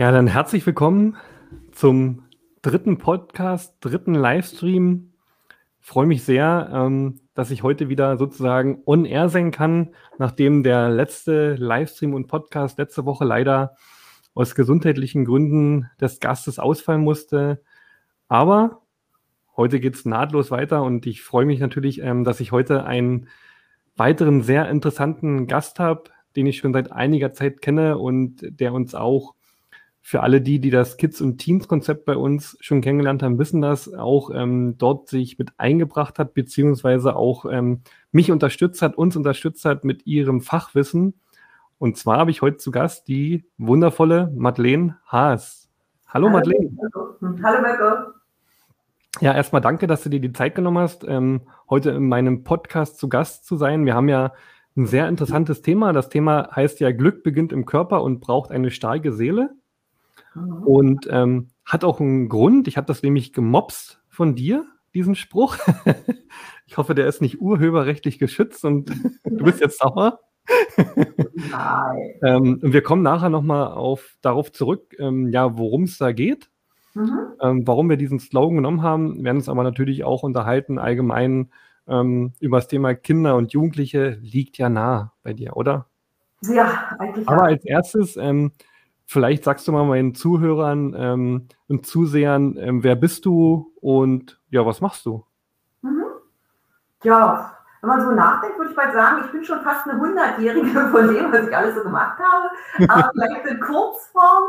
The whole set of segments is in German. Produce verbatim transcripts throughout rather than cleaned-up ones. Ja, dann herzlich willkommen zum dritten Podcast, dritten Livestream. Ich freue mich sehr, dass ich heute wieder sozusagen on air sein kann, nachdem der letzte Livestream und Podcast letzte Woche leider aus gesundheitlichen Gründen des Gastes ausfallen musste. Aber heute geht es nahtlos weiter und ich freue mich natürlich, dass ich heute einen weiteren sehr interessanten Gast habe, den ich schon seit einiger Zeit kenne und der uns auch für alle die, die das Kids- und Teens-Konzept bei uns schon kennengelernt haben, wissen das, auch ähm, dort sich mit eingebracht hat, beziehungsweise auch ähm, mich unterstützt hat, uns unterstützt hat mit ihrem Fachwissen. Und zwar habe ich heute zu Gast die wundervolle Madeleine Haas. Hallo, Hallo Madeleine. Marco. Hallo Marco. Ja, erstmal danke, dass du dir die Zeit genommen hast, ähm, heute in meinem Podcast zu Gast zu sein. Wir haben ja ein sehr interessantes Thema. Das Thema heißt ja, Glück beginnt im Körper und braucht eine starke Seele. Und ähm, hat auch einen Grund, ich habe das nämlich gemobst von dir, diesen Spruch. Ich hoffe, der ist nicht urheberrechtlich geschützt und du bist jetzt sauer. Nein. ähm, und wir kommen nachher nochmal auf, darauf zurück, ähm, ja, worum es da geht, mhm. ähm, warum wir diesen Slogan genommen haben. Wir werden uns aber natürlich auch unterhalten, allgemein ähm, über das Thema Kinder und Jugendliche, liegt ja nah bei dir, oder? Ja, eigentlich. Aber als erstes... Ähm, Vielleicht sagst du mal meinen Zuhörern ähm, und Zusehern, ähm, wer bist du und ja, was machst du? Mhm. Ja, wenn man so nachdenkt, würde ich bald sagen, ich bin schon fast eine Hundertjährige von dem, was ich alles so gemacht habe. Aber vielleicht in Kurzform.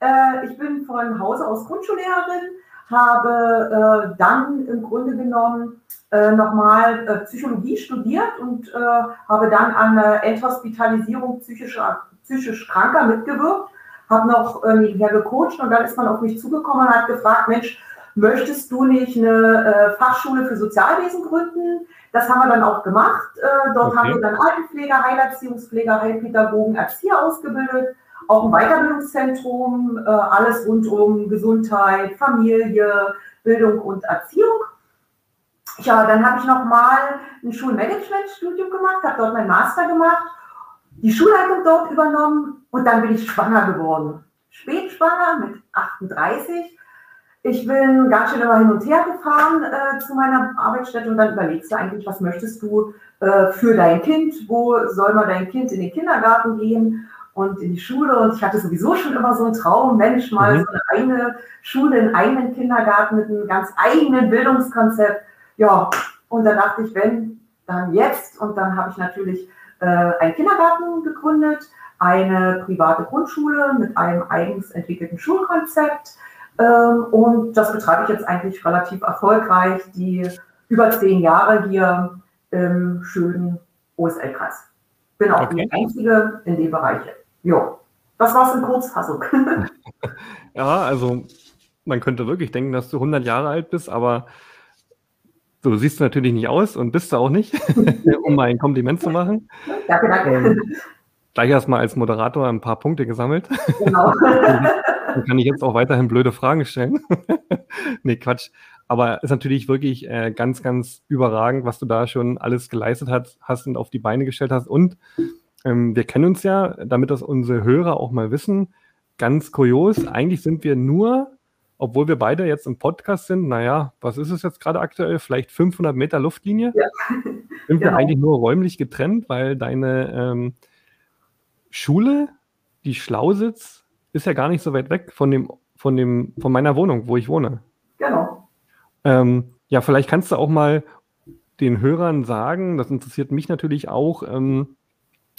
Äh, ich bin von Hause aus Grundschullehrerin, habe äh, dann im Grunde genommen äh, nochmal äh, Psychologie studiert und äh, habe dann an der Enthospitalisierung psychischer, psychisch Kranker mitgewirkt. Habe noch äh, nebenher gecoacht und dann ist man auf mich zugekommen und hat gefragt, Mensch, möchtest du nicht eine äh, Fachschule für Sozialwesen gründen? Das haben wir dann auch gemacht. Äh, dort okay. haben wir dann Altenpfleger, Heilerziehungspfleger, Heilpädagogen, Erzieher ausgebildet, auch ein Weiterbildungszentrum, äh, alles rund um Gesundheit, Familie, Bildung und Erziehung. Ja, dann habe ich nochmal ein Schulmanagement-Studium gemacht, habe dort meinen Master gemacht, die Schulleitung dort übernommen. Und dann bin ich schwanger geworden. Spätschwanger mit achtunddreißig. Ich bin ganz schön immer hin und her gefahren äh, zu meiner Arbeitsstätte und dann überlegst du eigentlich, was möchtest du äh, für dein Kind? Wo soll man dein Kind in den Kindergarten gehen und in die Schule? Und ich hatte sowieso schon immer so einen Traum, Mensch, mal mhm. so eine eigene Schule, einen eigenen Kindergarten mit einem ganz eigenen Bildungskonzept. Ja, und dann dachte ich, wenn, dann jetzt. Und dann habe ich natürlich äh, einen Kindergarten gegründet, eine private Grundschule mit einem eigens entwickelten Schulkonzept ähm, und das betreibe ich jetzt eigentlich relativ erfolgreich, die über zehn Jahre hier im schönen O S L-Kreis. Bin auch okay. die Einzige in dem Bereich. Jo, das war's in Kurzfassung. Ja, also man könnte wirklich denken, dass du hundert Jahre alt bist, aber so siehst du natürlich nicht aus und bist du auch nicht, um mal ein Kompliment zu machen. Danke, danke. Ähm, Gleich erstmal als Moderator ein paar Punkte gesammelt. Genau. Dann kann ich jetzt auch weiterhin blöde Fragen stellen. Nee, Quatsch. Aber ist natürlich wirklich äh, ganz, ganz überragend, was du da schon alles geleistet hat, hast und auf die Beine gestellt hast. Und ähm, wir kennen uns ja, damit das unsere Hörer auch mal wissen, ganz kurios. Eigentlich sind wir nur, obwohl wir beide jetzt im Podcast sind, naja, was ist es jetzt gerade aktuell? Vielleicht fünfhundert Meter Luftlinie. Ja. Sind wir ja. eigentlich nur räumlich getrennt, weil deine... Ähm, Schule, die Schlausitz, ist ja gar nicht so weit weg von dem, von dem, von meiner Wohnung, wo ich wohne. Genau. Ähm, ja, vielleicht kannst du auch mal den Hörern sagen, das interessiert mich natürlich auch, ähm,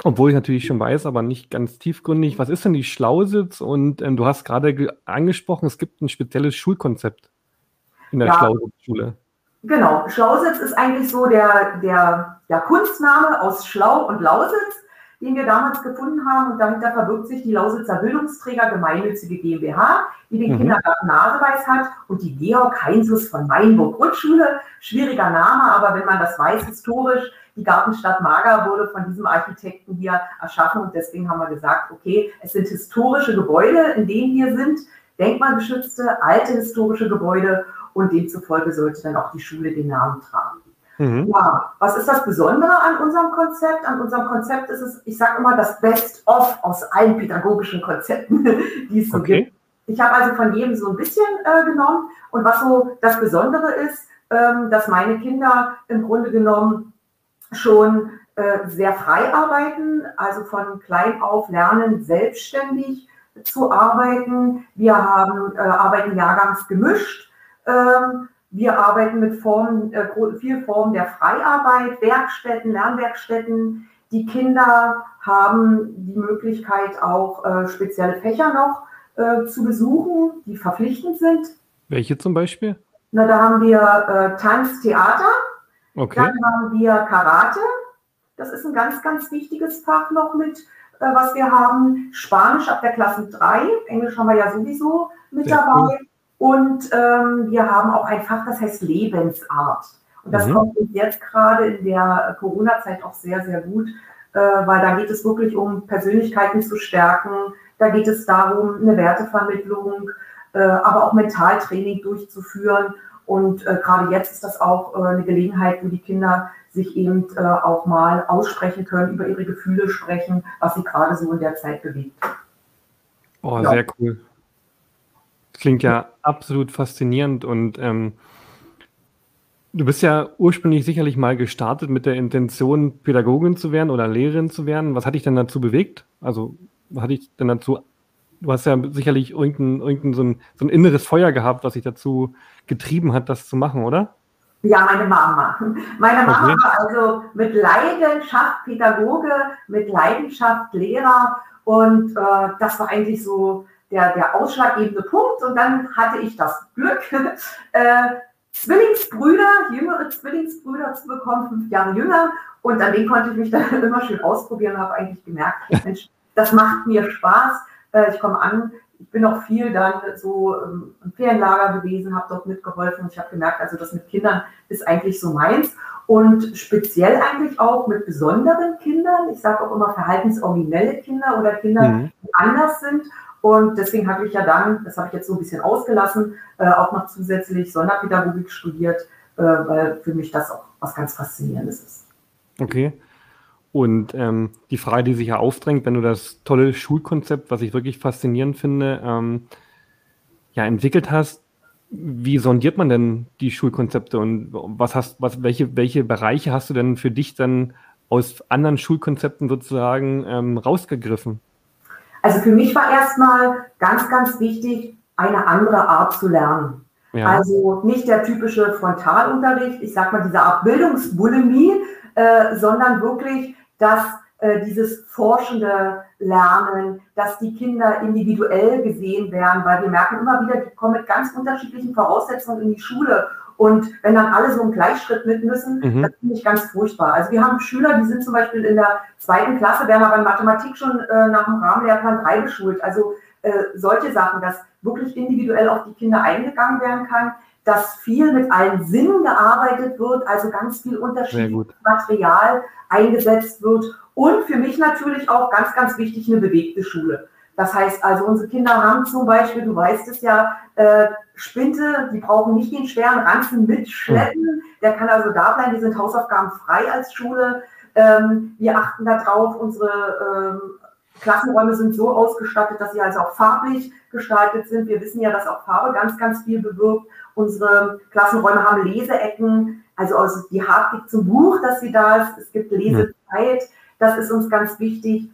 obwohl ich natürlich schon weiß, aber nicht ganz tiefgründig, was ist denn die Schlausitz? Und ähm, du hast gerade ge- angesprochen, es gibt ein spezielles Schulkonzept in der ja. Schlausitz-Schule. Genau, Schlausitz ist eigentlich so der, der, der Kunstname aus Schlau und Lausitz, den wir damals gefunden haben, und dahinter verbirgt sich die Lausitzer Bildungsträger gemeinnützige GmbH, die den mhm. Kindergarten Naseweis hat und die Georg Heinzus von Mainburg Grundschule. Schwieriger Name, aber wenn man das weiß, historisch, die Gartenstadt Mager wurde von diesem Architekten hier erschaffen und deswegen haben wir gesagt, okay, es sind historische Gebäude, in denen wir sind, denkmalgeschützte, alte historische Gebäude und demzufolge sollte dann auch die Schule den Namen tragen. Mhm. Ja, was ist das Besondere an unserem Konzept? An unserem Konzept ist es, ich sage immer, das Best-of aus allen pädagogischen Konzepten, die es so okay. gibt. Ich habe also von jedem so ein bisschen äh, genommen. Und was so das Besondere ist, ähm, dass meine Kinder im Grunde genommen schon äh, sehr frei arbeiten, also von klein auf lernen, selbstständig zu arbeiten. Wir haben, äh, arbeiten jahrgangsgemischt. Ähm, Wir arbeiten mit Formen, äh, vielen Formen der Freiarbeit, Werkstätten, Lernwerkstätten. Die Kinder haben die Möglichkeit, auch äh, spezielle Fächer noch äh, zu besuchen, die verpflichtend sind. Welche zum Beispiel? Na, da haben wir äh, Tanz, Theater. Okay. Dann haben wir Karate. Das ist ein ganz, ganz wichtiges Fach noch mit, äh, was wir haben. Spanisch ab der Klasse drei. Englisch haben wir ja sowieso mit Sehr dabei. Cool. Und ähm, wir haben auch ein Fach, das heißt Lebensart. Und das mhm. kommt jetzt gerade in der Corona-Zeit auch sehr, sehr gut, äh, weil da geht es wirklich um Persönlichkeiten zu stärken. Da geht es darum, eine Wertevermittlung, äh, aber auch Mentaltraining durchzuführen. Und äh, gerade jetzt ist das auch äh, eine Gelegenheit, wo die Kinder sich eben äh, auch mal aussprechen können, über ihre Gefühle sprechen, was sie gerade so in der Zeit bewegt. Oh, ja. Sehr cool. Klingt ja absolut faszinierend und ähm, du bist ja ursprünglich sicherlich mal gestartet mit der Intention, Pädagogin zu werden oder Lehrerin zu werden. Was hat dich denn dazu bewegt? Also, was hat dich denn dazu, du hast ja sicherlich irgendein, irgendein so, ein, so ein inneres Feuer gehabt, was dich dazu getrieben hat, das zu machen, oder? Ja, meine Mama. Meine Mama war also mit Leidenschaft Pädagoge, mit Leidenschaft Lehrer und äh, das war eigentlich so Der, der ausschlaggebende Punkt. Und dann hatte ich das Glück, äh, Zwillingsbrüder, jüngere Zwillingsbrüder zu bekommen, fünf Jahre jünger. Und an denen konnte ich mich dann immer schön ausprobieren und habe eigentlich gemerkt, Mensch, das macht mir Spaß. Äh, ich komme an, ich bin auch viel dann so ähm, im Ferienlager gewesen, habe dort mitgeholfen. Und ich habe gemerkt, also das mit Kindern ist eigentlich so meins. Und speziell eigentlich auch mit besonderen Kindern. Ich sage auch immer verhaltensoriginelle Kinder oder Kinder, mhm. die anders sind. Und deswegen habe ich ja dann, das habe ich jetzt so ein bisschen ausgelassen, äh, auch noch zusätzlich Sonderpädagogik studiert, äh, weil für mich das auch was ganz Faszinierendes ist. Okay. Und ähm, die Frage, die sich ja aufdrängt, wenn du das tolle Schulkonzept, was ich wirklich faszinierend finde, ähm, ja entwickelt hast, wie sondiert man denn die Schulkonzepte und was hast, was, welche, welche Bereiche hast du denn für dich dann aus anderen Schulkonzepten sozusagen ähm, rausgegriffen? Also für mich war erstmal ganz, ganz wichtig, eine andere Art zu lernen. Ja. Also nicht der typische Frontalunterricht, ich sag mal diese Art Bildungsbulimie, äh, sondern wirklich, dass äh, dieses forschende Lernen, dass die Kinder individuell gesehen werden, weil wir merken immer wieder, die kommen mit ganz unterschiedlichen Voraussetzungen in die Schule. Und wenn dann alle so einen Gleichschritt mit müssen, mhm. das finde ich ganz furchtbar. Also wir haben Schüler, die sind zum Beispiel in der zweiten Klasse, werden aber in Mathematik schon äh, nach dem Rahmenlehrplan drei geschult. Also äh, solche Sachen, dass wirklich individuell auf die Kinder eingegangen werden kann, dass viel mit allen Sinnen gearbeitet wird, also ganz viel unterschiedliches Material eingesetzt wird. Und für mich natürlich auch ganz, ganz wichtig, eine bewegte Schule. Das heißt also, unsere Kinder haben zum Beispiel, du weißt es ja, äh, Spinte, die brauchen nicht den schweren Ranzen mitschleppen. Der kann also da bleiben, die sind hausaufgabenfrei als Schule. Ähm, wir achten darauf, unsere ähm, Klassenräume sind so ausgestattet, dass sie also auch farblich gestaltet sind. Wir wissen ja, dass auch Farbe ganz, ganz viel bewirkt. Unsere Klassenräume haben Leseecken, also aus die Hartweg zum Buch, dass sie da ist. Es gibt Lesezeit, das ist uns ganz wichtig.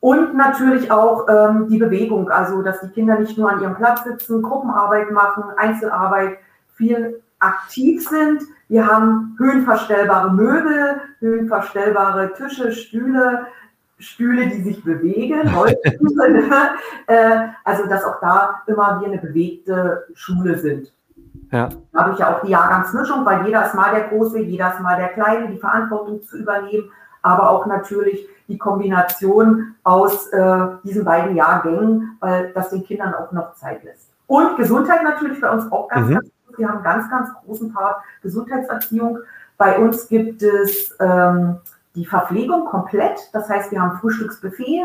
Und natürlich auch ähm, die Bewegung, also dass die Kinder nicht nur an ihrem Platz sitzen, Gruppenarbeit machen, Einzelarbeit, viel aktiv sind. Wir haben höhenverstellbare Möbel, höhenverstellbare Tische, Stühle, Stühle, die sich bewegen. äh, also dass auch da immer wir eine bewegte Schule sind. Ja. Da habe ich ja auch die Jahrgangsmischung, weil jeder ist mal der Große, jeder ist mal der Kleine, die Verantwortung zu übernehmen, aber auch natürlich die Kombination aus äh, diesen beiden Jahrgängen, weil das den Kindern auch noch Zeit lässt. Und Gesundheit natürlich bei uns auch ganz, mhm. ganz groß. Wir haben einen ganz, ganz großen Part Gesundheitserziehung. Bei uns gibt es ähm, die Verpflegung komplett. Das heißt, wir haben Frühstücksbuffet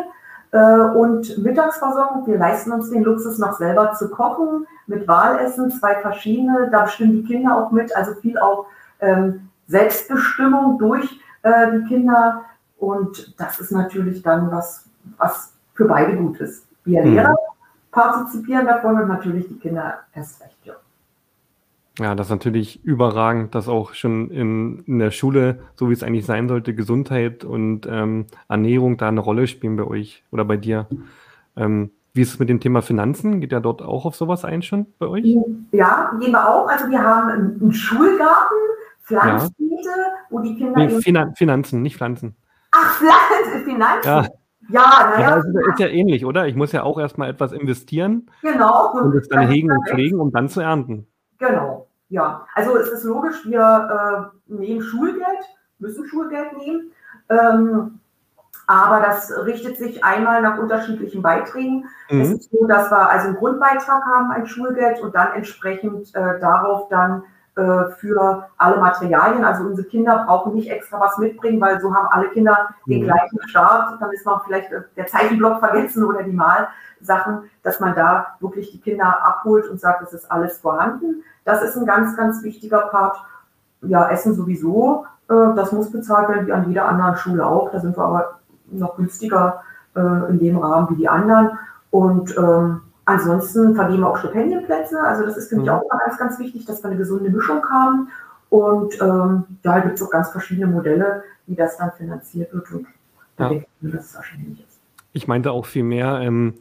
äh, und Mittagsversorgung. Wir leisten uns den Luxus, noch selber zu kochen mit Wahlessen, zwei verschiedene. Da bestimmen die Kinder auch mit, also viel auch ähm, Selbstbestimmung durch äh, die Kinder. Und das ist natürlich dann was, was für beide gut ist. Wir mhm. Lehrer partizipieren davon und natürlich die Kinder erst recht. Ja. Ja, das ist natürlich überragend, dass auch schon in, in der Schule, so wie es eigentlich sein sollte, Gesundheit und ähm, Ernährung da eine Rolle spielen bei euch oder bei dir. Ähm, wie ist es mit dem Thema Finanzen? Geht ja dort auch auf sowas ein schon bei euch? Ja, gehen wir auch. Also wir haben einen, einen Schulgarten, Pflanzbeete, ja. wo die Kinder... Nee, Finan- Finanzen, nicht Pflanzen. Ach, Pflanzen, Finanzen. Ja. Ja, naja. Ja, also das ist ja ähnlich, oder? Ich muss ja auch erstmal etwas investieren. Genau. Und es dann hegen und pflegen, um dann zu ernten. Genau. Ja, also es ist logisch, wir äh, nehmen Schulgeld, müssen Schulgeld nehmen, ähm, aber das richtet sich einmal nach unterschiedlichen Beiträgen. Mhm. Es ist so, dass wir also einen Grundbeitrag haben, ein Schulgeld, und dann entsprechend äh, darauf dann äh, für alle Materialien, also unsere Kinder brauchen nicht extra was mitbringen, weil so haben alle Kinder den mhm. gleichen Start, dann ist man vielleicht äh, der Zeichenblock vergessen oder die Malsachen, dass man da wirklich die Kinder abholt und sagt, es ist alles vorhanden. Das ist ein ganz, ganz wichtiger Part. Ja, Essen sowieso, äh, das muss bezahlt werden, wie an jeder anderen Schule auch. Da sind wir aber noch günstiger äh, in dem Rahmen wie die anderen. Und ähm, ansonsten vergeben wir auch Stipendienplätze. Also das ist für mich mhm. auch immer ganz, ganz wichtig, dass wir eine gesunde Mischung haben. Und ähm, da gibt es auch ganz verschiedene Modelle, wie das dann finanziert wird. Und da ja. denke ich, dass es wahrscheinlich ist. Ich meinte auch viel mehr, ähm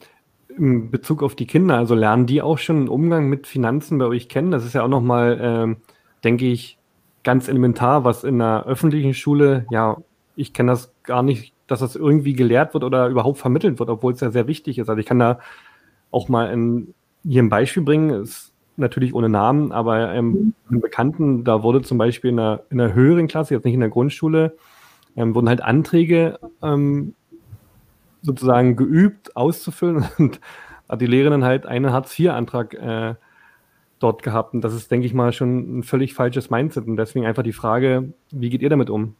in Bezug auf die Kinder, also lernen die auch schon einen Umgang mit Finanzen bei euch kennen? Das ist ja auch nochmal, ähm, denke ich, ganz elementar, was in einer öffentlichen Schule, ja, ich kenne das gar nicht, dass das irgendwie gelehrt wird oder überhaupt vermittelt wird, obwohl es ja sehr wichtig ist. Also ich kann da auch mal ein, hier ein Beispiel bringen, ist natürlich ohne Namen, aber ähm, einem Bekannten, da wurde zum Beispiel in einer, in einer höheren Klasse, jetzt nicht in der Grundschule, ähm, wurden halt Anträge ähm, sozusagen geübt, auszufüllen, und hat die Lehrerin halt einen Hartz-vier-Antrag äh, dort gehabt, und das ist, denke ich mal, schon ein völlig falsches Mindset, und deswegen einfach die Frage, wie geht ihr damit um?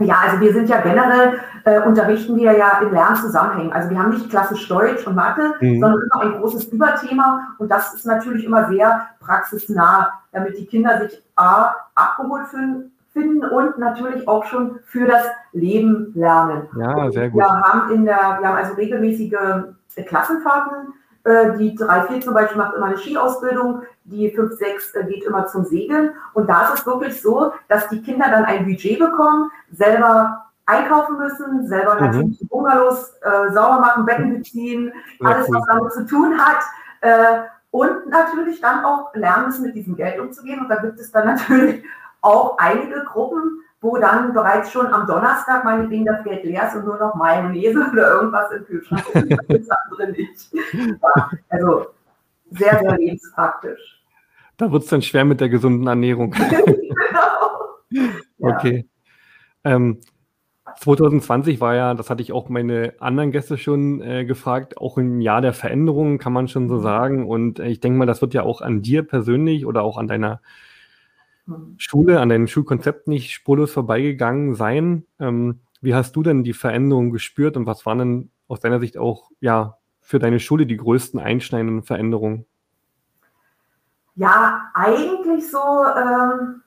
Ja, also wir sind ja generell, äh, unterrichten wir ja in Lernzusammenhängen, also wir haben nicht klassisch Deutsch und Mathe, mhm. sondern immer ein großes Überthema, und das ist natürlich immer sehr praxisnah, damit die Kinder sich A, abgeholt fühlen, finden und natürlich auch schon für das Leben lernen. Ja, sehr gut. Wir haben, in der, wir haben also regelmäßige Klassenfahrten. Die drei vier zum Beispiel macht immer eine Skiausbildung, die fünf sechs geht immer zum Segeln. Und da ist es wirklich so, dass die Kinder dann ein Budget bekommen, selber einkaufen müssen, selber natürlich die mhm. Bungalows äh, sauber machen, Betten beziehen, ja, alles, was damit zu tun hat. Äh, und natürlich dann auch lernen müssen, mit diesem Geld umzugehen. Und da gibt es dann natürlich auch einige Gruppen, wo dann bereits schon am Donnerstag meinetwegen das Geld leer ist und nur noch Mayonnaise oder irgendwas im Kühlschrank ist, das ist andere nicht. Ja, also sehr, sehr lebenspraktisch. Da wird es dann schwer mit der gesunden Ernährung. Genau. Okay. Ja. Ähm, zwanzig zwanzig war ja, das hatte ich auch meine anderen Gäste schon äh, gefragt, auch ein Jahr der Veränderungen, kann man schon so sagen. Und äh, ich denke mal, das wird ja auch an dir persönlich oder auch an deiner Schule, an deinem Schulkonzept nicht spurlos vorbeigegangen sein. Ähm, wie hast du denn die Veränderung gespürt, und was waren denn aus deiner Sicht auch ja, für deine Schule die größten einschneidenden Veränderungen? Ja, eigentlich so ähm,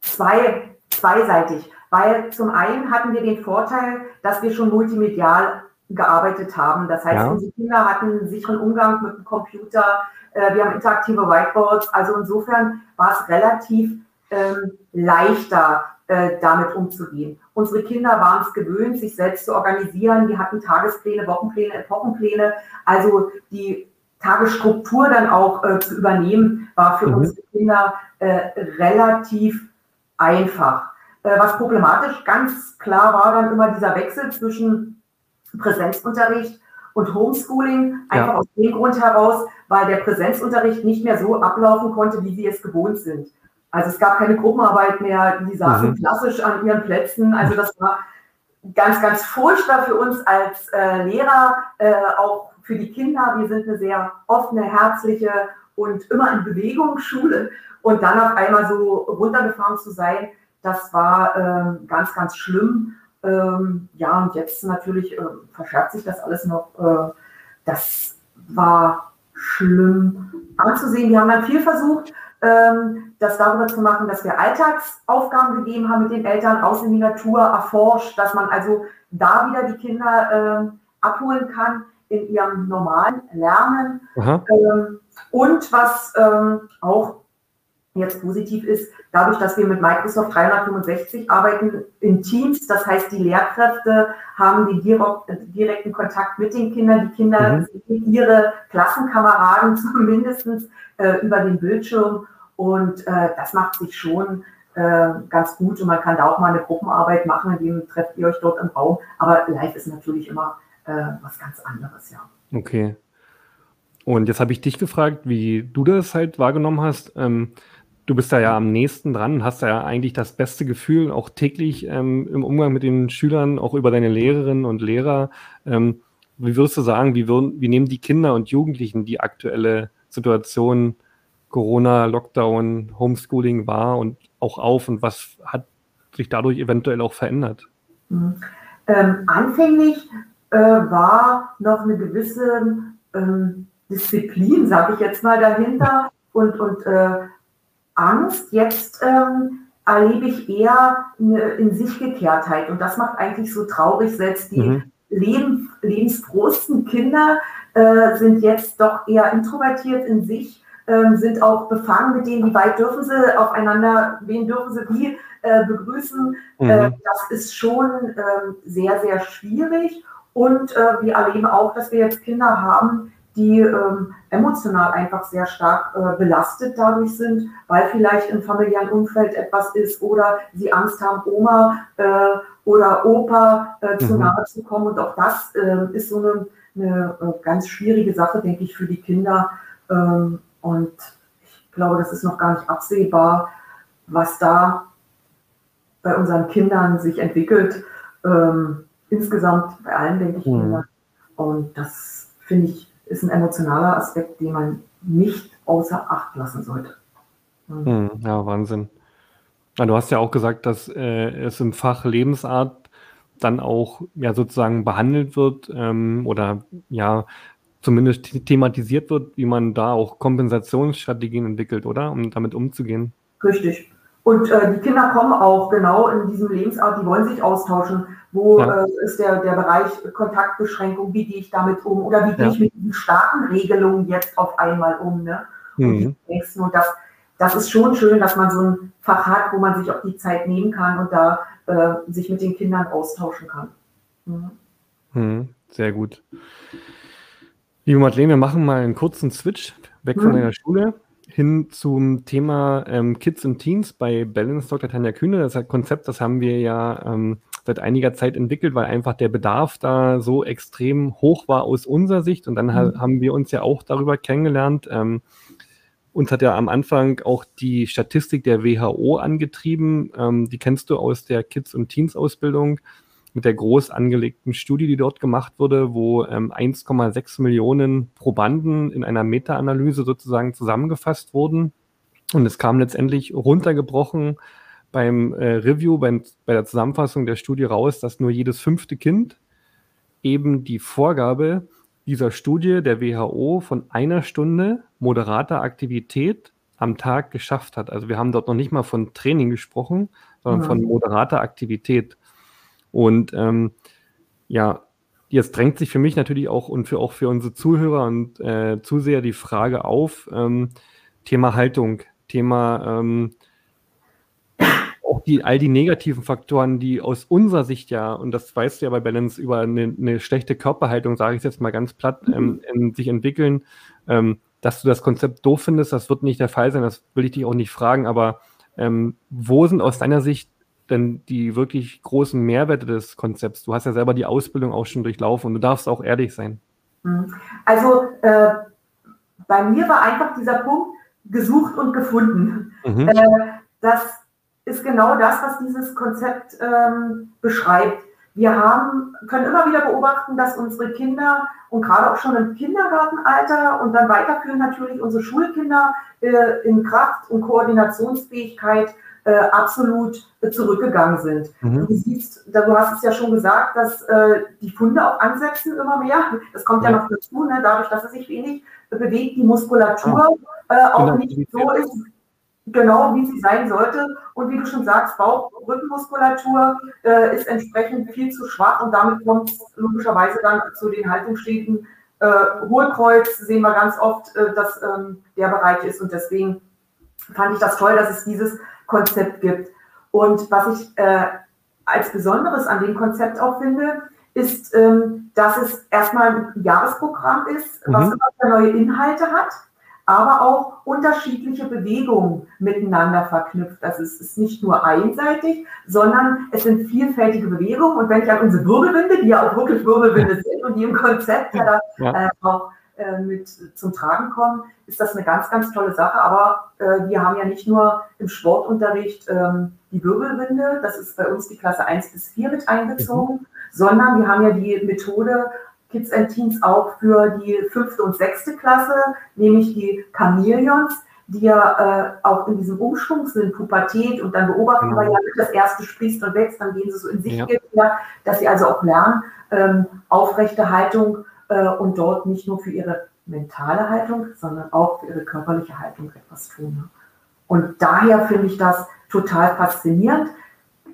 zwei, zweiseitig, weil zum einen hatten wir den Vorteil, dass wir schon multimedial gearbeitet haben. Das heißt, ja. unsere Kinder hatten einen sicheren Umgang mit dem Computer, wir haben interaktive Whiteboards, also insofern war es relativ ähm, leichter, äh, damit umzugehen. Unsere Kinder waren es gewöhnt, sich selbst zu organisieren, die hatten Tagespläne, Wochenpläne, Epochenpläne, also die Tagesstruktur dann auch äh, zu übernehmen, war für mhm. unsere Kinder äh, relativ einfach. Äh, was problematisch ganz klar war, dann immer dieser Wechsel zwischen Präsenzunterricht und Homeschooling, einfach ja. aus dem Grund heraus, weil der Präsenzunterricht nicht mehr so ablaufen konnte, wie sie es gewohnt sind. Also es gab keine Gruppenarbeit mehr, die saßen mhm. klassisch an ihren Plätzen. Also das war ganz, ganz furchtbar für uns als äh, Lehrer, äh, auch für die Kinder. Wir sind eine sehr offene, herzliche und immer in Bewegung Schule. Und dann auf einmal so runtergefahren zu sein, das war ähm, ganz, ganz schlimm. Ähm, ja, und jetzt natürlich äh, verschärft sich das alles noch. Äh, das war schlimm anzusehen. Wir haben dann viel versucht, ähm, das darüber zu machen, dass wir Alltagsaufgaben gegeben haben mit den Eltern, aus in die Natur erforscht, dass man also da wieder die Kinder äh, abholen kann in ihrem normalen Lernen. Ähm, und was ähm, auch jetzt positiv ist, dadurch, dass wir mit Microsoft dreihundertfünfundsechzig arbeiten in Teams, das heißt, die Lehrkräfte haben den direkten Kontakt mit den Kindern, die Kinder sehen mhm. ihre Klassenkameraden zumindest äh, über den Bildschirm, und äh, das macht sich schon äh, ganz gut, und man kann da auch mal eine Gruppenarbeit machen, indem trefft ihr euch dort im Raum, aber live ist natürlich immer äh, was ganz anderes, ja. Okay. Und jetzt habe ich dich gefragt, wie du das halt wahrgenommen hast. Ähm, Du bist da ja am nächsten dran und hast da ja eigentlich das beste Gefühl, auch täglich ähm, im Umgang mit den Schülern, auch über deine Lehrerinnen und Lehrer. Ähm, wie würdest du sagen, wie, würden, wie nehmen die Kinder und Jugendlichen die aktuelle Situation Corona, Lockdown, Homeschooling wahr und auch auf, und was hat sich dadurch eventuell auch verändert? Mhm. Ähm, anfänglich äh, war noch eine gewisse ähm, Disziplin, sage ich jetzt mal, dahinter und, und äh, Angst. Jetzt ähm, erlebe ich eher eine in sich Gekehrtheit, und das macht eigentlich so traurig. Selbst die mhm. Leben, lebensfrohsten Kinder äh, sind jetzt doch eher introvertiert in sich, äh, sind auch befangen mit denen, wie weit dürfen sie aufeinander, wen dürfen sie wie äh, begrüßen. Mhm. Äh, das ist schon äh, sehr, sehr schwierig, und äh, wir erleben auch, dass wir jetzt Kinder haben, die ähm, emotional einfach sehr stark äh, belastet dadurch sind, weil vielleicht im familiären Umfeld etwas ist oder sie Angst haben, Oma äh, oder Opa äh, zu mhm. nahe zu kommen. Und auch das äh, ist so eine, eine ganz schwierige Sache, denke ich, für die Kinder. Ähm, und ich glaube, das ist noch gar nicht absehbar, was da bei unseren Kindern sich entwickelt. Ähm, insgesamt bei allen, denke ich, mhm. Kinder. Und das finde ich ist ein emotionaler Aspekt, den man nicht außer Acht lassen sollte. Mhm. Ja, Wahnsinn. Ja, du hast ja auch gesagt, dass äh, es im Fach Lebensart dann auch ja sozusagen behandelt wird ähm, oder ja zumindest thematisiert wird, wie man da auch Kompensationsstrategien entwickelt, oder? Um damit umzugehen. Richtig. Und äh, die Kinder kommen auch genau in diesem Lebensart, die wollen sich austauschen. Wo ja. äh, ist der, der Bereich Kontaktbeschränkung, wie gehe ich damit um? Oder wie gehe ja. ich mit diesen starken Regelungen jetzt auf einmal um? Ne? Mhm. Und, und das, das ist schon schön, dass man so ein Fach hat, wo man sich auch die Zeit nehmen kann und da äh, sich mit den Kindern austauschen kann. Mhm. Mhm. Sehr gut. Liebe Madeleine, wir machen mal einen kurzen Switch weg mhm. von deiner Schule hin zum Thema ähm, Kids und Teens bei Balance Doktor Tanja Kühne. Das ist ein Konzept, das haben wir ja ähm, seit einiger Zeit entwickelt, weil einfach der Bedarf da so extrem hoch war aus unserer Sicht. Und dann mhm. haben wir uns ja auch darüber kennengelernt. Ähm, uns hat ja am Anfang auch die Statistik der W H O angetrieben. Ähm, die kennst du aus der Kids- und Teens-Ausbildung mit der groß angelegten Studie, die dort gemacht wurde, wo ähm, eins Komma sechs Millionen Probanden in einer Meta-Analyse sozusagen zusammengefasst wurden. Und es kam letztendlich runtergebrochen beim äh, Review, beim, bei der Zusammenfassung der Studie raus, dass nur jedes fünfte Kind eben die Vorgabe dieser Studie der W H O von einer Stunde moderater Aktivität am Tag geschafft hat. Also wir haben dort noch nicht mal von Training gesprochen, sondern ja. von moderater Aktivität. Und ähm, ja, jetzt drängt sich für mich natürlich auch und für, auch für unsere Zuhörer und äh, Zuseher die Frage auf, ähm, Thema Haltung, Thema ähm, auch die, all die negativen Faktoren, die aus unserer Sicht ja, und das weißt du ja bei Balance, über eine, eine schlechte Körperhaltung, sage ich es jetzt mal ganz platt, ähm, in, sich entwickeln, ähm, dass du das Konzept doof findest, das wird nicht der Fall sein, das will ich dich auch nicht fragen, aber ähm, wo sind aus deiner Sicht denn die wirklich großen Mehrwerte des Konzepts? Du hast ja selber die Ausbildung auch schon durchlaufen und du darfst auch ehrlich sein. Also äh, bei mir war einfach dieser Punkt gesucht und gefunden. Mhm. Äh, das ist genau das, was dieses Konzept ähm, beschreibt. Wir haben, können immer wieder beobachten, dass unsere Kinder und gerade auch schon im Kindergartenalter und dann weiterführend natürlich unsere Schulkinder äh, in Kraft und Koordinationsfähigkeit äh, absolut äh, zurückgegangen sind. Mhm. Du siehst, du hast es ja schon gesagt, dass äh, die Funde auch ansetzen immer mehr. Das kommt ja, ja noch dazu, ne? Dadurch, dass es sich wenig bewegt, die Muskulatur ah. äh, auch genau. nicht so ist. genau wie sie sein sollte. Und wie du schon sagst, Bauch- und Rückenmuskulatur äh, ist entsprechend viel zu schwach und damit kommt es logischerweise dann zu den Haltungsschäden. Äh, Hohlkreuz sehen wir ganz oft, äh, dass ähm, der Bereich ist und deswegen fand ich das toll, dass es dieses Konzept gibt. Und was ich äh, als Besonderes an dem Konzept auch finde, ist, ähm, dass es erstmal ein Jahresprogramm ist, mhm. was immer neue Inhalte hat, aber auch unterschiedliche Bewegungen miteinander verknüpft. Also es ist nicht nur einseitig, sondern es sind vielfältige Bewegungen. Und wenn ich an unsere Wirbelwinde, die ja auch wirklich Wirbelwinde sind und die im Konzept ja da ja. Äh, auch äh, mit zum Tragen kommen, ist das eine ganz, ganz tolle Sache. Aber äh, wir haben ja nicht nur im Sportunterricht ähm, die Wirbelwinde, das ist bei uns die Klasse eins bis vier mit einbezogen, mhm. sondern wir haben ja die Methode Kids and Teens auch für die fünfte und sechste Klasse, nämlich die Chameleons, die ja äh, auch in diesem Umschwung sind, Pubertät, und dann beobachten ja. wir ja, das erste sprießt und wächst, dann gehen sie so in sich, ja. her, dass sie also auch lernen, ähm, aufrechte Haltung äh, und dort nicht nur für ihre mentale Haltung, sondern auch für ihre körperliche Haltung etwas tun. Und daher finde ich das total faszinierend.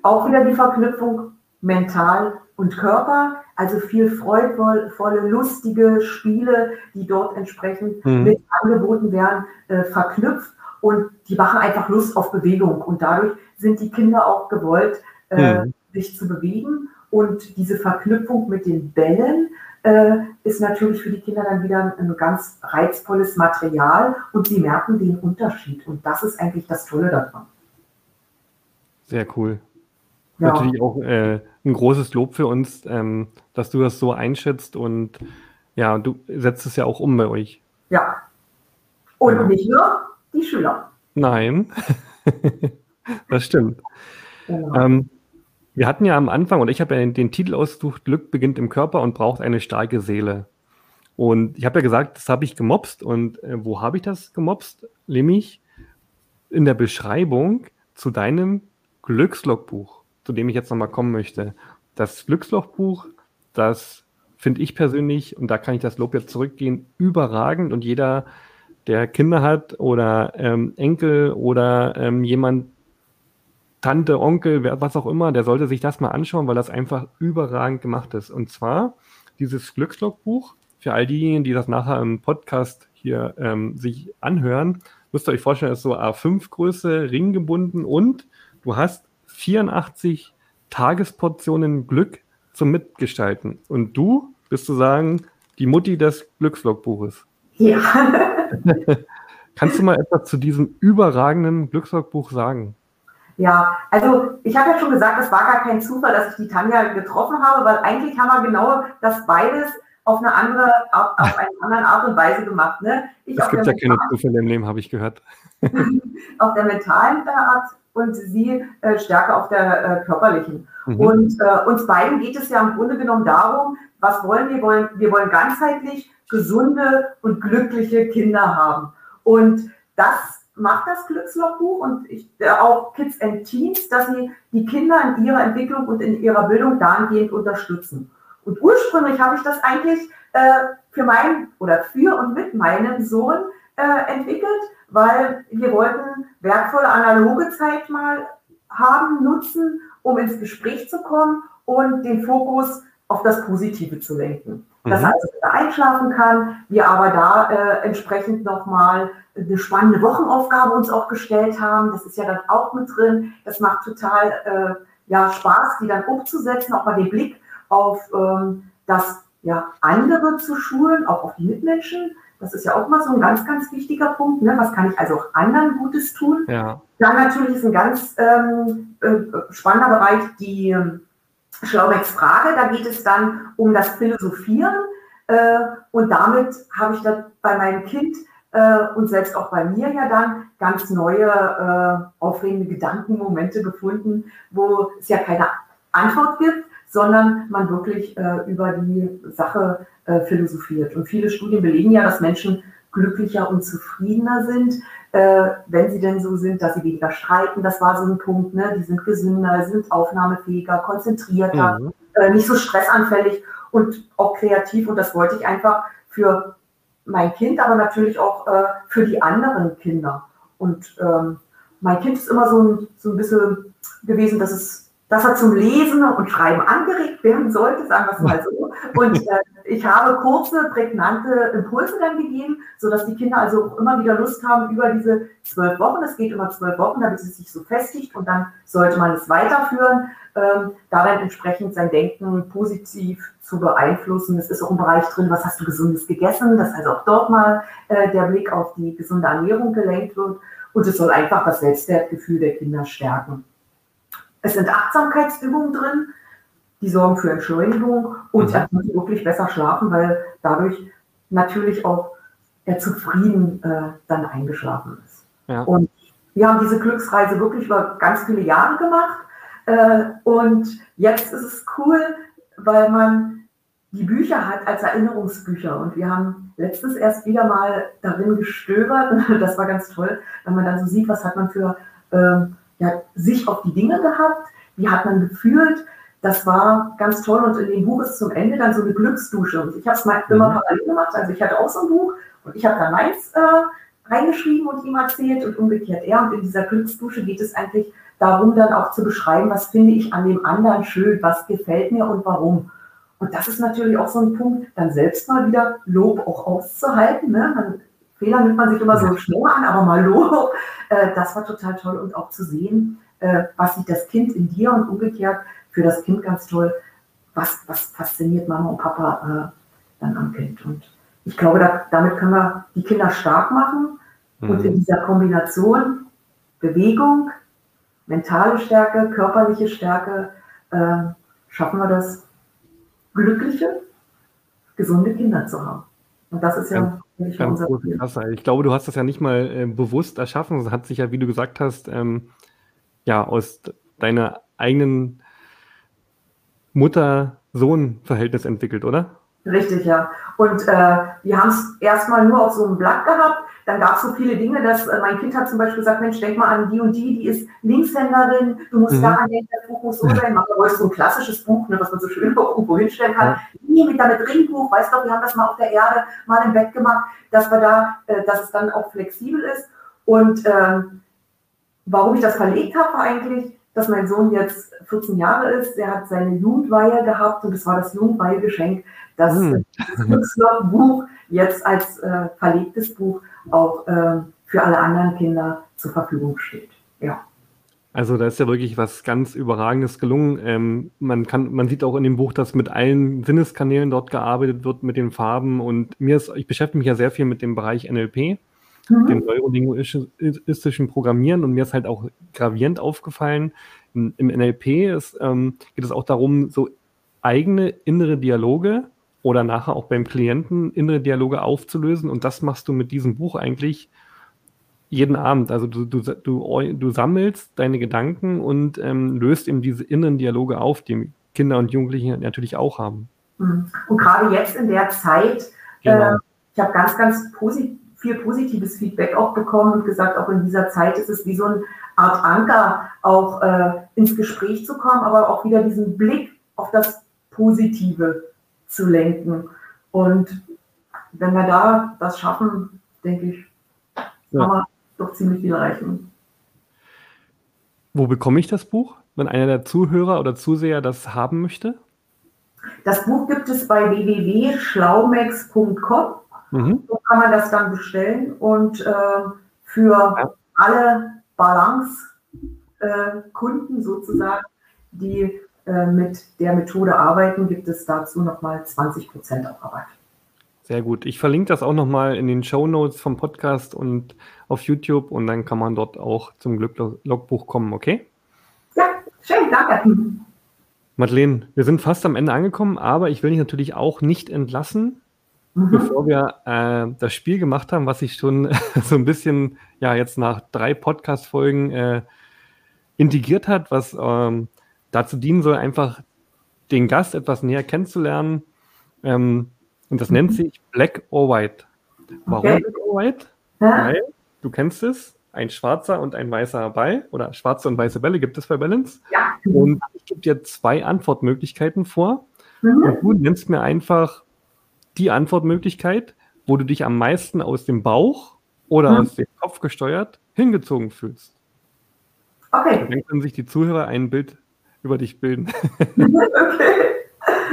Auch wieder die Verknüpfung mental und Körper, also viel freudvolle, lustige Spiele, die dort entsprechend mhm. mit angeboten werden, äh, verknüpft, und die machen einfach Lust auf Bewegung und dadurch sind die Kinder auch gewollt, äh, mhm. sich zu bewegen, und diese Verknüpfung mit den Bällen äh, ist natürlich für die Kinder dann wieder ein, ein ganz reizvolles Material und sie merken den Unterschied und das ist eigentlich das Tolle daran. Sehr cool. Ja. Natürlich auch äh, ein großes Lob für uns, ähm, dass du das so einschätzt und ja, du setzt es ja auch um bei euch. Ja. Und ja. nicht nur die Schüler. Nein, das stimmt. Ja. Ähm, wir hatten ja am Anfang, und ich habe ja den, den Titel ausgesucht, Glück beginnt im Körper und braucht eine starke Seele. Und ich habe ja gesagt, das habe ich gemobst. Und äh, wo habe ich das gemobst? Nämlich in der Beschreibung zu deinem Glückslogbuch, zu dem ich jetzt nochmal kommen möchte. Das Glückslogbuch, das finde ich persönlich, und da kann ich das Lob jetzt zurückgehen, überragend, und jeder, der Kinder hat oder ähm, Enkel oder ähm, jemand, Tante, Onkel, wer, was auch immer, der sollte sich das mal anschauen, weil das einfach überragend gemacht ist. Und zwar dieses Glückslogbuch, für all diejenigen, die das nachher im Podcast hier ähm, sich anhören, müsst ihr euch vorstellen, ist so A fünf Größe, ringgebunden, und du hast vierundachtzig Tagesportionen Glück zum Mitgestalten. Und du bist sozusagen die Mutti des Glückslogbuches. Ja. Kannst du mal etwas zu diesem überragenden Glückslogbuch sagen? Ja, also ich habe ja schon gesagt, es war gar kein Zufall, dass ich die Tanja getroffen habe, weil eigentlich haben wir genau das beides auf eine andere, auf, auf eine andere Art und Weise gemacht. Ne? Es gibt ja keine Zufälle im Leben, habe ich gehört. Auf der mentalen Art und sie äh, stärker auf der äh, körperlichen. Mhm. Und äh, uns beiden geht es ja im Grunde genommen darum, was wollen wir? wollen wir wollen ganzheitlich gesunde und glückliche Kinder haben. Und das macht das Glückslogbuch und ich, äh, auch Kids and Teens, dass sie die Kinder in ihrer Entwicklung und in ihrer Bildung dahingehend unterstützen. Und ursprünglich habe ich das eigentlich äh, für meinen oder für und mit meinem Sohn äh, entwickelt, weil wir wollten wertvolle analoge Zeit mal haben, nutzen, um ins Gespräch zu kommen und den Fokus auf das Positive zu lenken. Mhm. Dass er also einschlafen kann, wir aber da äh, entsprechend nochmal eine spannende Wochenaufgabe uns auch gestellt haben. Das ist ja dann auch mit drin. Das macht total äh, ja, Spaß, die dann umzusetzen, auch mal den Blick auf ähm, das ja, andere zu schulen, auch auf die Mitmenschen. Das ist ja auch mal so ein ganz, ganz wichtiger Punkt. Ne? Was kann ich also auch anderen Gutes tun? Ja. Dann natürlich ist ein ganz ähm, äh, spannender Bereich die ähm, Schlaumex-Frage. Da geht es dann um das Philosophieren. Äh, und damit habe ich dann bei meinem Kind äh, und selbst auch bei mir ja dann ganz neue, äh, aufregende Gedankenmomente gefunden, wo es ja keine Antwort gibt, sondern man wirklich äh, über die Sache äh, philosophiert. Und viele Studien belegen ja, dass Menschen glücklicher und zufriedener sind, äh, wenn sie denn so sind, dass sie weniger streiten. Das war so ein Punkt, ne? Die sind gesünder, sind aufnahmefähiger, konzentrierter, mhm. äh, nicht so stressanfällig und auch kreativ. Und das wollte ich einfach für mein Kind, aber natürlich auch äh, für die anderen Kinder. Und ähm, mein Kind ist immer so ein, so ein bisschen gewesen, dass es dass er zum Lesen und Schreiben angeregt werden sollte, sagen wir es mal so. Und äh, ich habe kurze, prägnante Impulse dann gegeben, sodass die Kinder also auch immer wieder Lust haben über diese zwölf Wochen. Es geht immer zwölf Wochen, damit es sich so festigt und dann sollte man es weiterführen, ähm, da dann entsprechend sein Denken positiv zu beeinflussen. Es ist auch im Bereich drin, was hast du Gesundes gegessen, dass also auch dort mal äh, der Blick auf die gesunde Ernährung gelenkt wird. Und es soll einfach das Selbstwertgefühl der Kinder stärken. Es sind Achtsamkeitsübungen drin, die sorgen für Entschleunigung und er kann wirklich besser schlafen, weil dadurch natürlich auch er zufrieden äh, dann eingeschlafen ist. Ja. Und wir haben diese Glücksreise wirklich über ganz viele Jahre gemacht äh, und jetzt ist es cool, weil man die Bücher hat als Erinnerungsbücher und wir haben letztens erst wieder mal darin gestöbert, das war ganz toll, wenn man dann so sieht, was hat man für... Äh, ja, sich auf die Dinge gehabt, wie hat man gefühlt, das war ganz toll und in dem Buch ist zum Ende dann so eine Glücksdusche und ich habe es mal immer parallel gemacht, also ich hatte auch so ein Buch und ich habe da meins äh, reingeschrieben und ihm erzählt und umgekehrt er und in dieser Glücksdusche geht es eigentlich darum dann auch zu beschreiben, was finde ich an dem anderen schön, was gefällt mir und warum. Und das ist natürlich auch so ein Punkt, dann selbst mal wieder Lob auch auszuhalten, ne, man Fehler nimmt man sich immer so schnell an, aber mal low. Das war total toll und auch zu sehen, was sieht das Kind in dir und umgekehrt für das Kind ganz toll, was, was fasziniert Mama und Papa dann am Kind. Und ich glaube, da, damit können wir die Kinder stark machen und mhm. in dieser Kombination Bewegung, mentale Stärke, körperliche Stärke, äh, schaffen wir das, glückliche, gesunde Kinder zu haben. Und das ist ja... ja. Ich, ganz große ich glaube, du hast das ja nicht mal äh, bewusst erschaffen. Das hat sich ja, wie du gesagt hast, ähm, ja, aus deiner eigenen Mutter-Sohn-Verhältnis entwickelt, oder? Richtig, ja. Und äh, wir haben es erstmal nur auf so einem Blatt gehabt. Dann gab es so viele Dinge, dass äh, mein Kind hat zum Beispiel gesagt, Mensch, denk mal an die und die, die ist Linkshänderin, du musst mhm. daran denken, das Buch muss so sein, mach mal so ein klassisches Buch, ne, was man so schön irgendwo hinstellen kann. Ja. Nee, mit damit Ringbuch, weißt du, wir haben das mal auf der Erde mal im Bett gemacht, dass wir da, äh, dass es dann auch flexibel ist. Und äh, warum ich das verlegt habe, war eigentlich, dass mein Sohn jetzt vierzehn Jahre ist, er hat seine Jugendweihe gehabt und es war das Jugendweihe-Geschenk, dass mhm. das Buch jetzt als äh, verlegtes Buch auch äh, für alle anderen Kinder zur Verfügung steht. Ja. Also da ist ja wirklich was ganz Überragendes gelungen. Ähm, man kann, man sieht auch in dem Buch, dass mit allen Sinneskanälen dort gearbeitet wird, mit den Farben. Und mir ist, ich beschäftige mich ja sehr viel mit dem Bereich N L P, mhm. dem neurolinguistischen Programmieren. Und mir ist halt auch gravierend aufgefallen, im N L P ist, ähm, geht es auch darum, so eigene innere Dialoge oder nachher auch beim Klienten innere Dialoge aufzulösen. Und das machst du mit diesem Buch eigentlich jeden Abend. Also du, du, du, du sammelst deine Gedanken und ähm, löst eben diese inneren Dialoge auf, die Kinder und Jugendliche natürlich auch haben. Und gerade jetzt in der Zeit, genau. äh, ich habe ganz, ganz posit- viel positives Feedback auch bekommen und gesagt, auch in dieser Zeit ist es wie so eine Art Anker, auch äh, ins Gespräch zu kommen, aber auch wieder diesen Blick auf das Positive zu lenken. Und wenn wir da das schaffen, denke ich, ja. kann man doch ziemlich viel erreichen. Wo bekomme ich das Buch, wenn einer der Zuhörer oder Zuseher das haben möchte? Das Buch gibt es bei w w w punkt schlaumex punkt com. Mhm. So kann man das dann bestellen. Und äh, für ja. alle Balance-Kunden äh, sozusagen, die äh, mit der Methode arbeiten, gibt es dazu nochmal zwanzig Prozent auf Rabatt. Sehr gut. Ich verlinke das auch nochmal in den Shownotes vom Podcast und auf YouTube und dann kann man dort auch zum Glück-Logbuch kommen, okay? Ja, schön, danke. Madeleine, wir sind fast am Ende angekommen, aber ich will dich natürlich auch nicht entlassen, mhm. bevor wir äh, das Spiel gemacht haben, was ich schon so ein bisschen, ja, jetzt nach drei Podcast-Folgen äh, integriert hat, was ähm, dazu dienen soll, einfach den Gast etwas näher kennenzulernen. Ähm, Und das nennt sich Black or White. Warum okay. Black or White? Ja. Weil, du kennst es, ein schwarzer und ein weißer Ball oder schwarze und weiße Bälle gibt es bei Balance. Ja. Und ich gebe dir zwei Antwortmöglichkeiten vor. Mhm. Und du nimmst mir einfach die Antwortmöglichkeit, wo du dich am meisten aus dem Bauch oder mhm. aus dem Kopf gesteuert hingezogen fühlst. Okay. Dann können sich die Zuhörer ein Bild über dich bilden. Okay.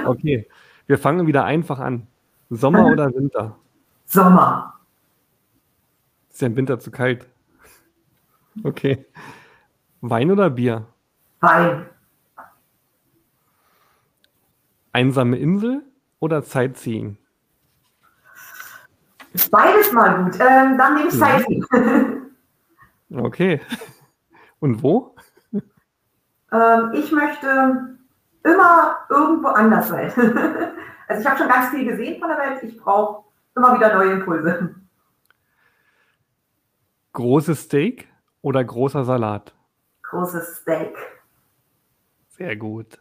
Okay, wir fangen wieder einfach an. Sommer oder Winter? Sommer. Ist ja im Winter zu kalt. Okay. Wein oder Bier? Wein. Einsame Insel oder Sightseeing? Beides mal gut. Ähm, dann nehme ich Sightseeing. Okay. Und wo? Ähm, ich möchte immer irgendwo anders sein. Also ich habe schon ganz viel gesehen von der Welt. Ich brauche immer wieder neue Impulse. Großes Steak oder großer Salat? Großes Steak. Sehr gut.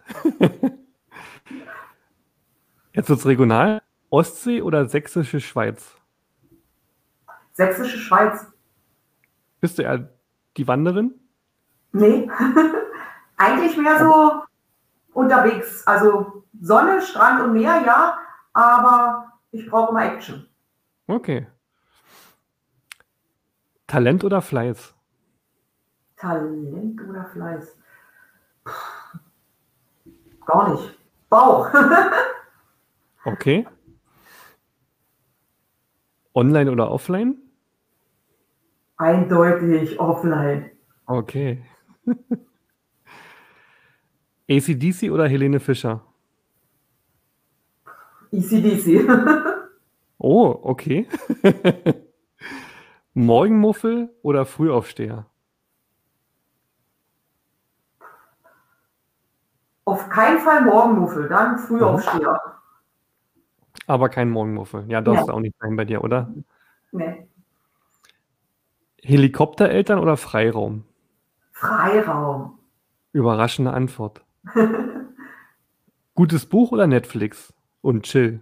Jetzt wird's regional. Ostsee oder Sächsische Schweiz? Sächsische Schweiz. Bist du eher die Wanderin? Nee. Eigentlich mehr so unterwegs. Also Sonne, Strand und Meer, ja. Aber ich brauche immer Action. Okay. Talent oder Fleiß? Talent oder Fleiß? Puh. Gar nicht. Bauch. Okay. Online oder offline? Eindeutig offline. Okay. A C D C oder Helene Fischer? A C D C. Oh, okay. Morgenmuffel oder Frühaufsteher? Auf keinen Fall Morgenmuffel, dann Frühaufsteher. Aber kein Morgenmuffel. Ja, darfst du auch nicht sein bei dir, oder? Nee. Helikoptereltern oder Freiraum? Freiraum. Überraschende Antwort. Gutes Buch oder Netflix und Chill?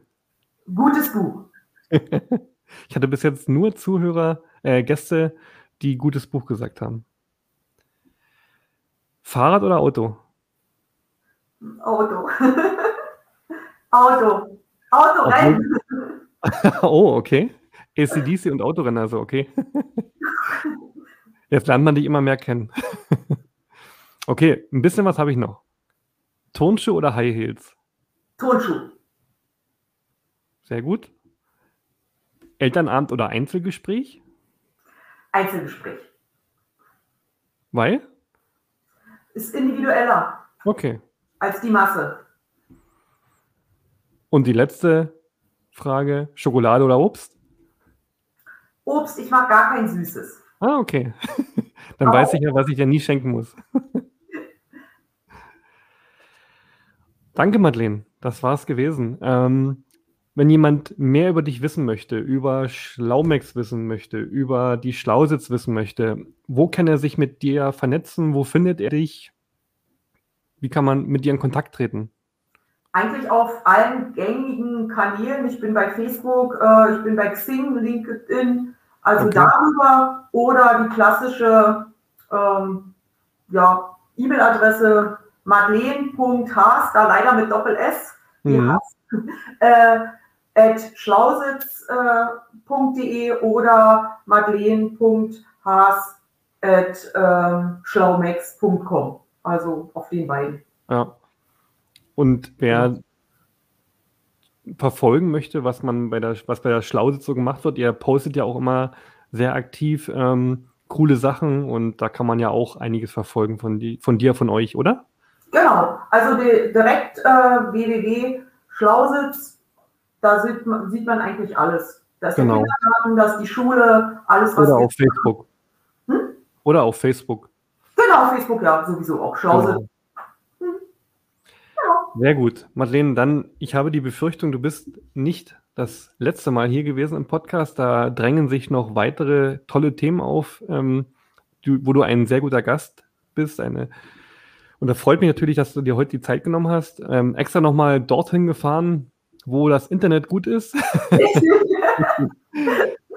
Gutes Buch. Ich hatte bis jetzt nur Zuhörer, äh, Gäste, die gutes Buch gesagt haben. Fahrrad oder Auto? Auto. Auto. Autorennen. Oh, okay. A C D C und Autorennen, also okay. Jetzt lernt man dich immer mehr kennen. Okay, ein bisschen was habe ich noch. Turnschuhe oder High Heels? Turnschuhe. Sehr gut. Elternabend oder Einzelgespräch? Einzelgespräch. Weil? Ist individueller. Okay. Als die Masse. Und die letzte Frage, Schokolade oder Obst? Obst, ich mag gar kein Süßes. Ah, okay. Dann oh. weiß ich ja, was ich dir nie schenken muss. Danke, Madeleine. Das war's gewesen. Ähm, wenn jemand mehr über dich wissen möchte, über Schlaumex wissen möchte, über die Schlausitz wissen möchte, wo kann er sich mit dir vernetzen? Wo findet er dich? Wie kann man mit dir in Kontakt treten? Eigentlich auf allen gängigen Kanälen. Ich bin bei Facebook, äh, ich bin bei Xing, LinkedIn, also okay. Darüber oder die klassische ähm, ja, E-Mail-Adresse madeleine punkt haas, da leider mit Doppel-S, ja. äh, at schlausitz punkt de äh, oder madeleine punkt haas at äh, schlaumex punkt com. Also auf den beiden. Ja. Und wer verfolgen möchte, was man bei der, was bei der Schlausitz so gemacht wird, ihr postet ja auch immer sehr aktiv ähm, coole Sachen und da kann man ja auch einiges verfolgen von, die, von dir, von euch, oder? Genau, also die, direkt äh, w w w punkt schlausitz, da sieht man, sieht man eigentlich alles. Das genau. Ist der Kindergarten, das ist die Schule, alles was. Oder auf Facebook. Hm? Oder auf Facebook. Genau, auf Facebook, ja, sowieso auch Schlausitz. Genau. Sehr gut. Madeleine, dann, ich habe die Befürchtung, du bist nicht das letzte Mal hier gewesen im Podcast. Da drängen sich noch weitere tolle Themen auf, ähm, du, wo du ein sehr guter Gast bist. Eine, und da freut mich natürlich, dass du dir heute die Zeit genommen hast. Ähm, extra nochmal dorthin gefahren, wo das Internet gut ist.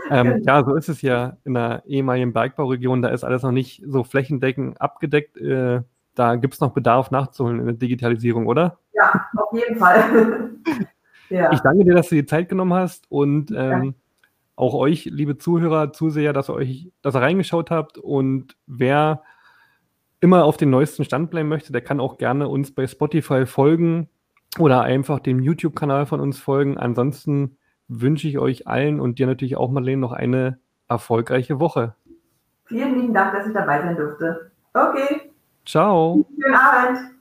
ähm, ja, so ist es ja in der ehemaligen Bergbauregion. Da ist alles noch nicht so flächendeckend abgedeckt. Äh, Da gibt es noch Bedarf nachzuholen in der Digitalisierung, oder? Ja, auf jeden Fall. Ja. Ich danke dir, dass du die Zeit genommen hast und ähm, ja. auch euch, liebe Zuhörer, Zuseher, dass ihr, euch, dass ihr reingeschaut habt und wer immer auf den neuesten Stand bleiben möchte, der kann auch gerne uns bei Spotify folgen oder einfach dem YouTube-Kanal von uns folgen. Ansonsten wünsche ich euch allen und dir natürlich auch, Madeleine, noch eine erfolgreiche Woche. Vielen lieben Dank, dass ich dabei sein durfte. Okay. Ciao. Schönen Abend.